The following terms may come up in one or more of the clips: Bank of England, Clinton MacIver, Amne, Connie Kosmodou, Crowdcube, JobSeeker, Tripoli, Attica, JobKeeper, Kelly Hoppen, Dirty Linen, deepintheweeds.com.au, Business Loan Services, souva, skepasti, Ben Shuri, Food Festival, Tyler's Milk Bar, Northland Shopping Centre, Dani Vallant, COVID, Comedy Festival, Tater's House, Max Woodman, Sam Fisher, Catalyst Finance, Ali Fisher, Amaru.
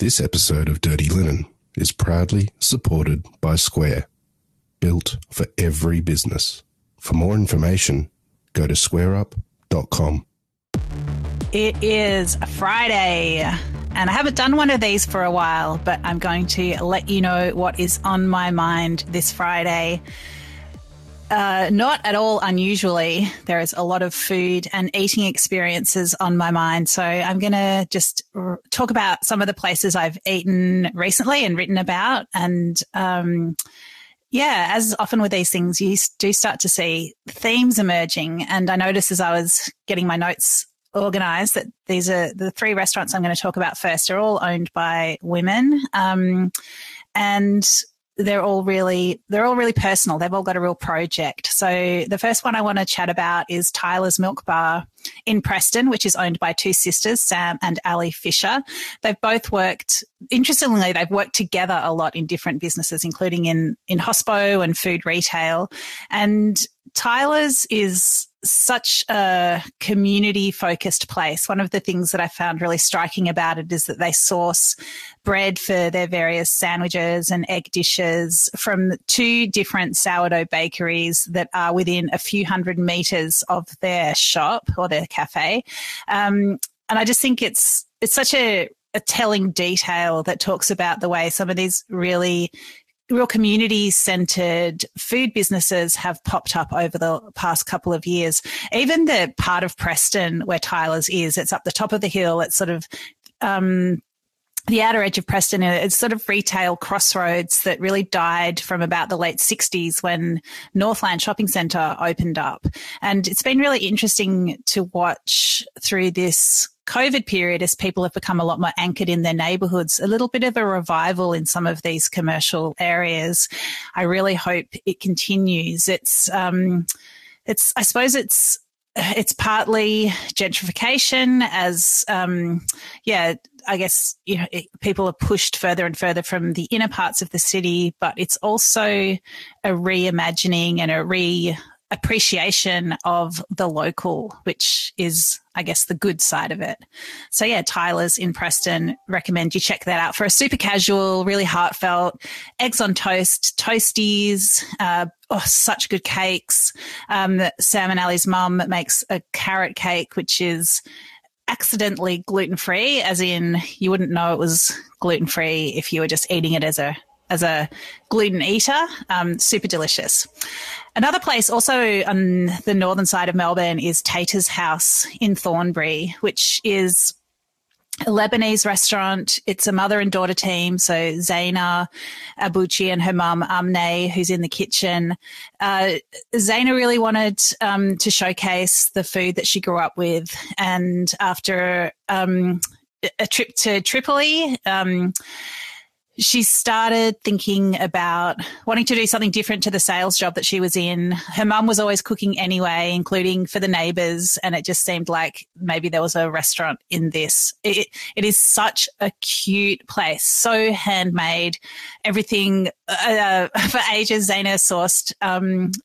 This episode of Dirty Linen is proudly supported by Square, built for every business. For more information, go to squareup.com. It is Friday, and I haven't done one of these for a while, but I'm going to let you know what is on my mind this Friday. Not at all unusually, there is a lot of food and eating experiences on my mind. So I'm going to just talk about some of the places I've eaten recently and written about. And yeah, as often with these things, you do start to see themes emerging. And I noticed as I was getting my notes organised that these are the three restaurants I'm going to talk about first are all owned by women. And they're all really personal. They've all got a real project. So the first one I want to chat about is Tyler's Milk Bar in Preston, which is owned by two sisters, Sam and Ali Fisher. They've both worked, interestingly, they've worked together a lot in different businesses, including in hospo and food retail. And Tyler's is such a community-focused place. One of the things that I found really striking about it is that they source bread for their various sandwiches and egg dishes from two different sourdough bakeries that are within a few hundred metres of their shop or their cafe. And I just think it's such a telling detail that talks about the way some of these real community-centred food businesses have popped up over the past couple of years. Even the part of Preston where Tyler's is, it's up the top of the hill. It's sort of the outer edge of Preston. It's sort of retail crossroads that really died from about the late 60s when Northland Shopping Centre opened up. And it's been really interesting to watch through this COVID period as people have become a lot more anchored in their neighbourhoods, a little bit of a revival in some of these commercial areas. I really hope it continues. It's partly gentrification as, I guess, you know, people are pushed further and further from the inner parts of the city, but it's also a reimagining and a appreciation of the local, which is, I guess, the good side of it. So yeah, Tyler's in Preston, recommend you check that out for a super casual, really heartfelt, eggs on toast, toasties, such good cakes. Sam and Ali's mum makes a carrot cake, which is accidentally gluten-free, as in you wouldn't know it was gluten-free if you were just eating it as a gluten eater. Super delicious. Another place also on the northern side of Melbourne is Tater's House in Thornbury, which is a Lebanese restaurant. It's a mother and daughter team. So Zaina Abuchi and her mum, Amne, who's in the kitchen. Zaina really wanted to showcase the food that she grew up with. And after a trip to Tripoli, she started thinking about wanting to do something different to the sales job that she was in. Her mum was always cooking anyway, including for the neighbours, and it just seemed like maybe there was a restaurant in this. It is such a cute place, so handmade. Everything for ages, Zaina sourced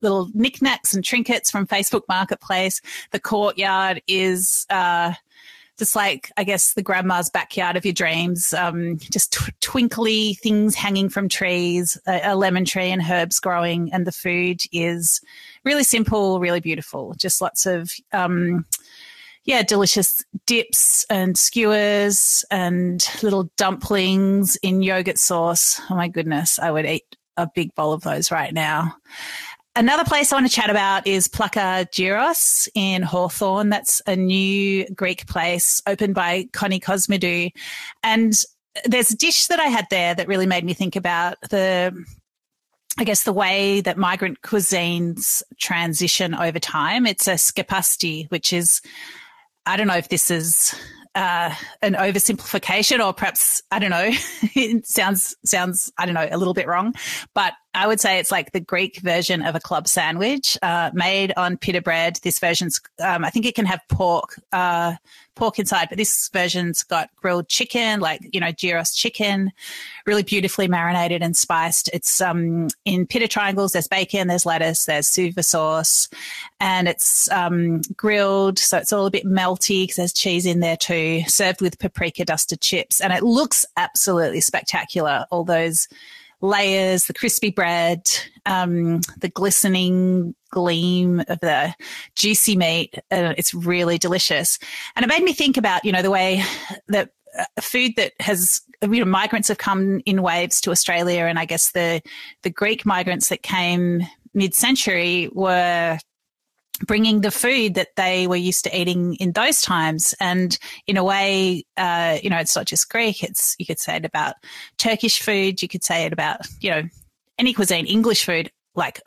little knickknacks and trinkets from Facebook Marketplace. The courtyard is just like, I guess, the grandma's backyard of your dreams, just twinkly things hanging from trees, a lemon tree and herbs growing, and the food is really simple, really beautiful, just lots of delicious dips and skewers and little dumplings in yogurt sauce. Oh, my goodness, I would eat a big bowl of those right now. Another place I want to chat about is Plaka Gyros in Hawthorne. That's a new Greek place opened by Connie Kosmodou. And there's a dish that I had there that really made me think about the way that migrant cuisines transition over time. It's a skepasti, which is, I don't know if this is an oversimplification or perhaps, I don't know, it sounds, I don't know, a little bit wrong, but I would say it's like the Greek version of a club sandwich, made on pita bread. This version's, I think it can have pork inside, but this version's got grilled chicken, gyros chicken, really beautifully marinated and spiced. It's in pita triangles. There's bacon, there's lettuce, there's souva sauce, and it's grilled, so it's all a bit melty because there's cheese in there too, served with paprika dusted chips. And it looks absolutely spectacular, all those layers, the crispy bread, the glistening gleam of the juicy meat. It's really delicious. And it made me think about, the way that food that has, migrants have come in waves to Australia, and I guess the Greek migrants that came mid-century were bringing the food that they were used to eating in those times. And in a way, it's not just Greek. It's, you could say it about Turkish food. You could say it about, any cuisine, English food,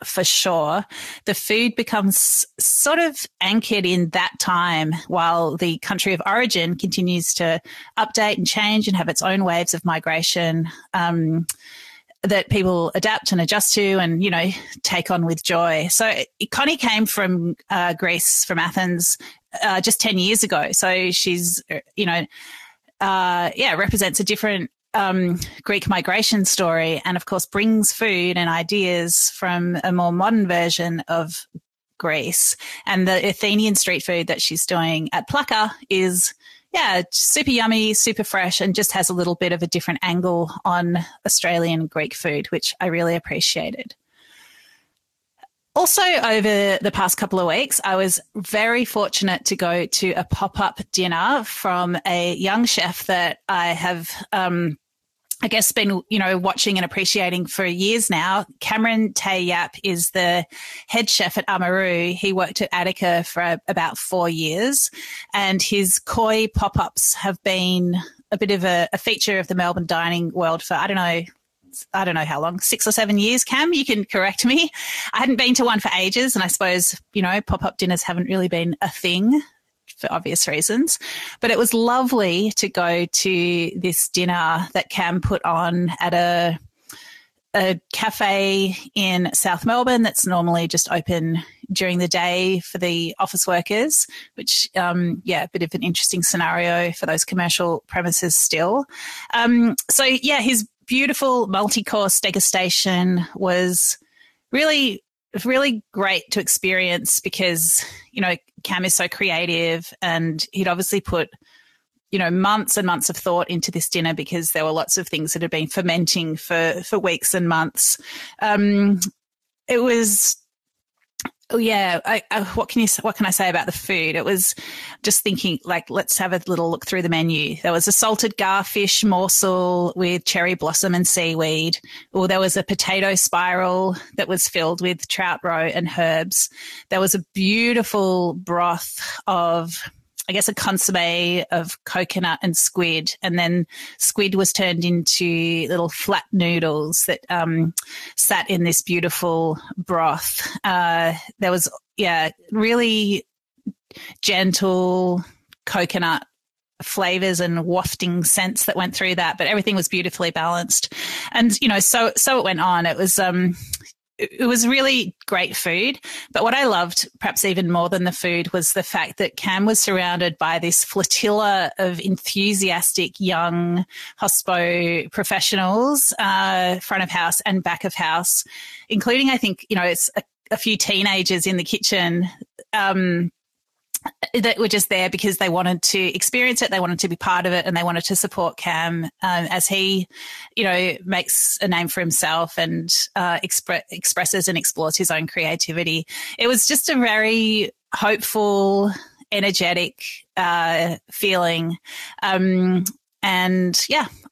for sure. The food becomes sort of anchored in that time while the country of origin continues to update and change and have its own waves of migration, that people adapt and adjust to and, take on with joy. So Connie came from Greece, from Athens, just 10 years ago. So she's, represents a different Greek migration story, and, of course, brings food and ideas from a more modern version of Greece. And the Athenian street food that she's doing at Plaka is super yummy, super fresh, and just has a little bit of a different angle on Australian Greek food, which I really appreciated. Also, over the past couple of weeks, I was very fortunate to go to a pop-up dinner from a young chef that I have been, watching and appreciating for years now. Cameron Tay Yap is the head chef at Amaru. He worked at Attica for about 4 years, and his Koi pop-ups have been a bit of a feature of the Melbourne dining world for, I don't know how long, 6 or 7 years, Cam, you can correct me. I hadn't been to one for ages, and I suppose, pop-up dinners haven't really been a thing for obvious reasons, but it was lovely to go to this dinner that Cam put on at a cafe in South Melbourne that's normally just open during the day for the office workers, which, a bit of an interesting scenario for those commercial premises still. His beautiful multi-course degustation was really great to experience because, Cam is so creative, and he'd obviously put, months and months of thought into this dinner because there were lots of things that had been fermenting for weeks and months. It was, what can I say about the food? It was just thinking, let's have a little look through the menu. There was a salted garfish morsel with cherry blossom and seaweed, or there was a potato spiral that was filled with trout roe and herbs. There was a beautiful broth of, a consommé of coconut and squid, and then squid was turned into little flat noodles that sat in this beautiful broth. There was, really gentle coconut flavors and wafting scents that went through that, but everything was beautifully balanced. And, so it went on. It was really great food, but what I loved perhaps even more than the food was the fact that Cam was surrounded by this flotilla of enthusiastic young hospo professionals, front of house and back of house, including it's a few teenagers in the kitchen that were just there because they wanted to experience it, they wanted to be part of it, and they wanted to support Cam as he, makes a name for himself and expresses and explores his own creativity. It was just a very hopeful, energetic feeling.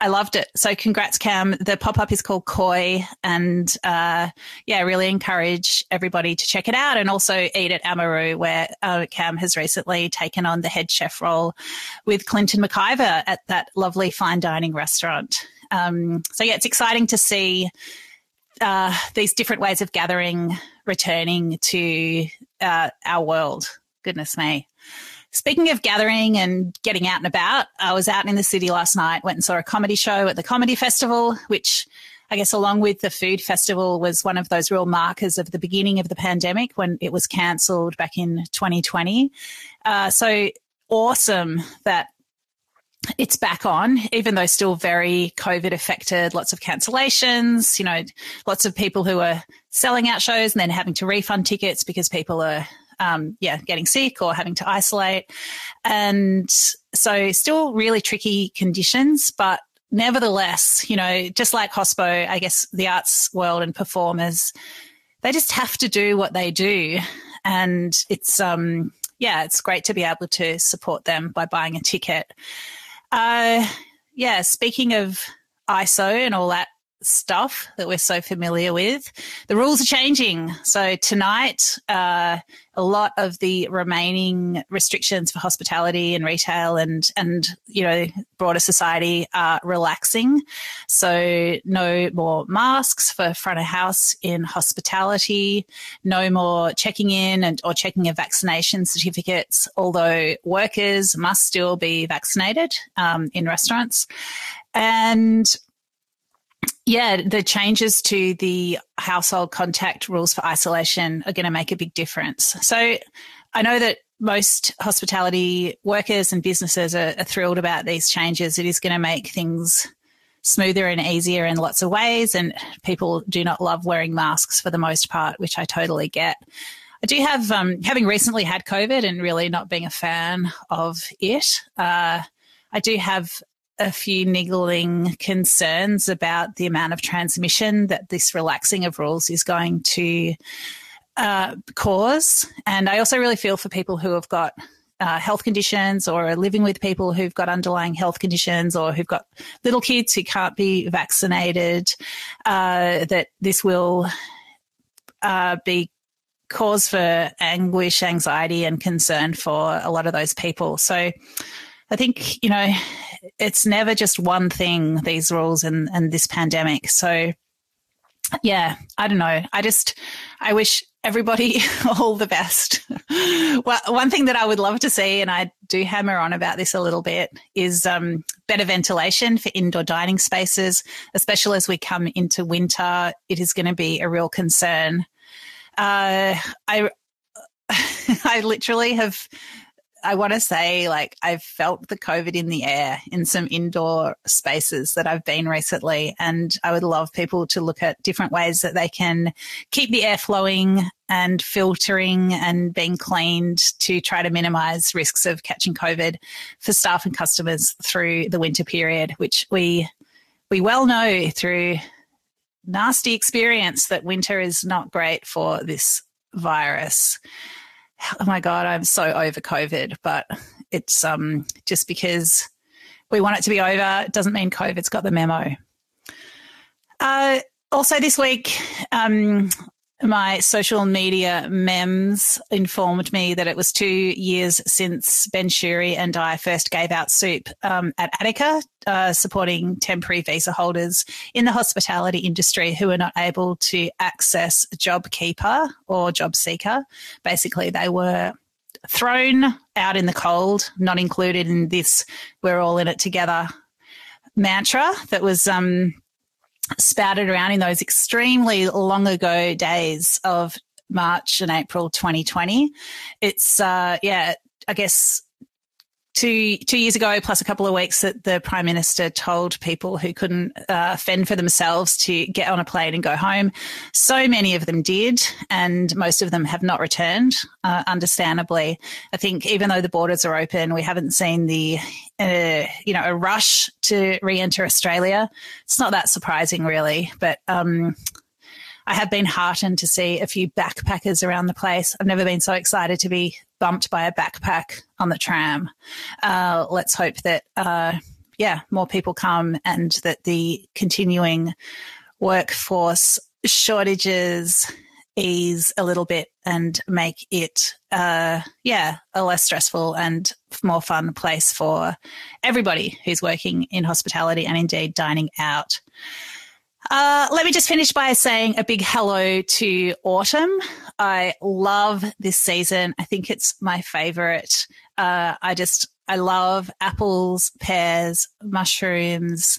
I loved it. So congrats, Cam. The pop-up is called Koi, and, really encourage everybody to check it out and also eat at Amaru, where Cam has recently taken on the head chef role with Clinton MacIver at that lovely fine dining restaurant. It's exciting to see these different ways of gathering returning to our world. Goodness me. Speaking of gathering and getting out and about, I was out in the city last night, went and saw a comedy show at the Comedy Festival, which I guess along with the Food Festival was one of those real markers of the beginning of the pandemic when it was cancelled back in 2020. So awesome that it's back on, even though still very COVID affected, lots of cancellations, you know, lots of people who are selling out shows and then having to refund tickets because people are, getting sick or having to isolate. And so still really tricky conditions, but nevertheless, you know, just like HOSPO, I guess the arts world and performers, they just have to do what they do. And it's great to be able to support them by buying a ticket. Speaking of ISO and all that stuff that we're so familiar with, the rules are changing. So tonight, a lot of the remaining restrictions for hospitality and retail and broader society are relaxing. So no more masks for front of house in hospitality, no more checking in or checking of vaccination certificates, although workers must still be vaccinated in restaurants. And the changes to the household contact rules for isolation are going to make a big difference. So I know that most hospitality workers and businesses are thrilled about these changes. It is going to make things smoother and easier in lots of ways, and people do not love wearing masks for the most part, which I totally get. I do have, having recently had COVID and really not being a fan of it, I do have a few niggling concerns about the amount of transmission that this relaxing of rules is going to cause. And I also really feel for people who have got health conditions or are living with people who've got underlying health conditions or who've got little kids who can't be vaccinated, that this will be cause for anguish, anxiety and concern for a lot of those people. So I think, you know, it's never just one thing, these rules and this pandemic. So, I don't know. I wish everybody all the best. Well, one thing that I would love to see, and I do hammer on about this a little bit, is better ventilation for indoor dining spaces, especially as we come into winter. It is going to be a real concern. I literally have... I want to say, like, I've felt the COVID in the air in some indoor spaces that I've been recently, and I would love people to look at different ways that they can keep the air flowing and filtering and being cleaned to try to minimise risks of catching COVID for staff and customers through the winter period, which we well know through nasty experience that winter is not great for this virus. Oh my God, I'm so over COVID, but it's just because we want it to be over doesn't mean COVID's got the memo. Also this week, my social media memes informed me that it was 2 years since Ben Shuri and I first gave out soup at Attica, supporting temporary visa holders in the hospitality industry who were not able to access JobKeeper or JobSeeker. Basically, they were thrown out in the cold, not included in this "we're all in it together" mantra that was spouted around in those extremely long ago days of March and April 2020. It's, I guess two years ago plus a couple of weeks that the Prime Minister told people who couldn't fend for themselves to get on a plane and go home. So many of them did, and most of them have not returned, understandably. I think even though the borders are open, we haven't seen the a rush to re-enter Australia. It's not that surprising, really, but I have been heartened to see a few backpackers around the place. I've never been so excited to be bumped by a backpack on the tram. Let's hope that, more people come and that the continuing workforce shortages ease a little bit and make it a less stressful and more fun place for everybody who's working in hospitality and indeed dining out. Let me just finish by saying a big hello to autumn. I love this season. I think it's my favourite. I love apples, pears, mushrooms,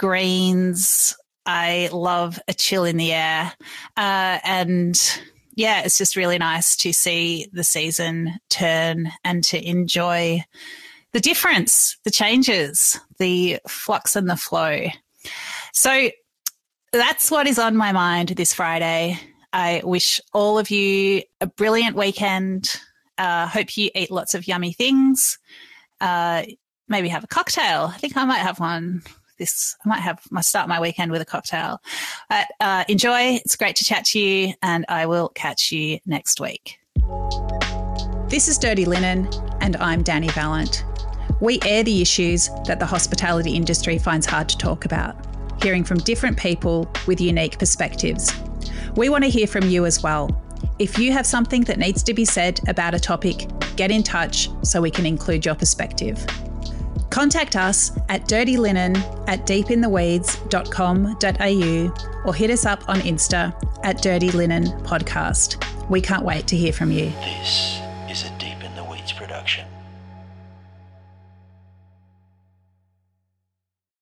greens, I love a chill in the air. And yeah, it's just really nice to see the season turn and to enjoy the difference, the changes, the flux and the flow. So that's what is on my mind this Friday. I wish all of you a brilliant weekend. Hope you eat lots of yummy things. Maybe have a cocktail. I think I might have one. I might start my weekend with a cocktail. But enjoy. It's great to chat to you, and I will catch you next week. This is Dirty Linen, and I'm Dani Vallant. We air the issues that the hospitality industry finds hard to talk about, hearing from different people with unique perspectives. We want to hear from you as well. If you have something that needs to be said about a topic, get in touch so we can include your perspective. Contact us at dirtylinen@deepintheweeds.com.au or hit us up on Insta @dirtylinen podcast. We can't wait to hear from you. This is a deep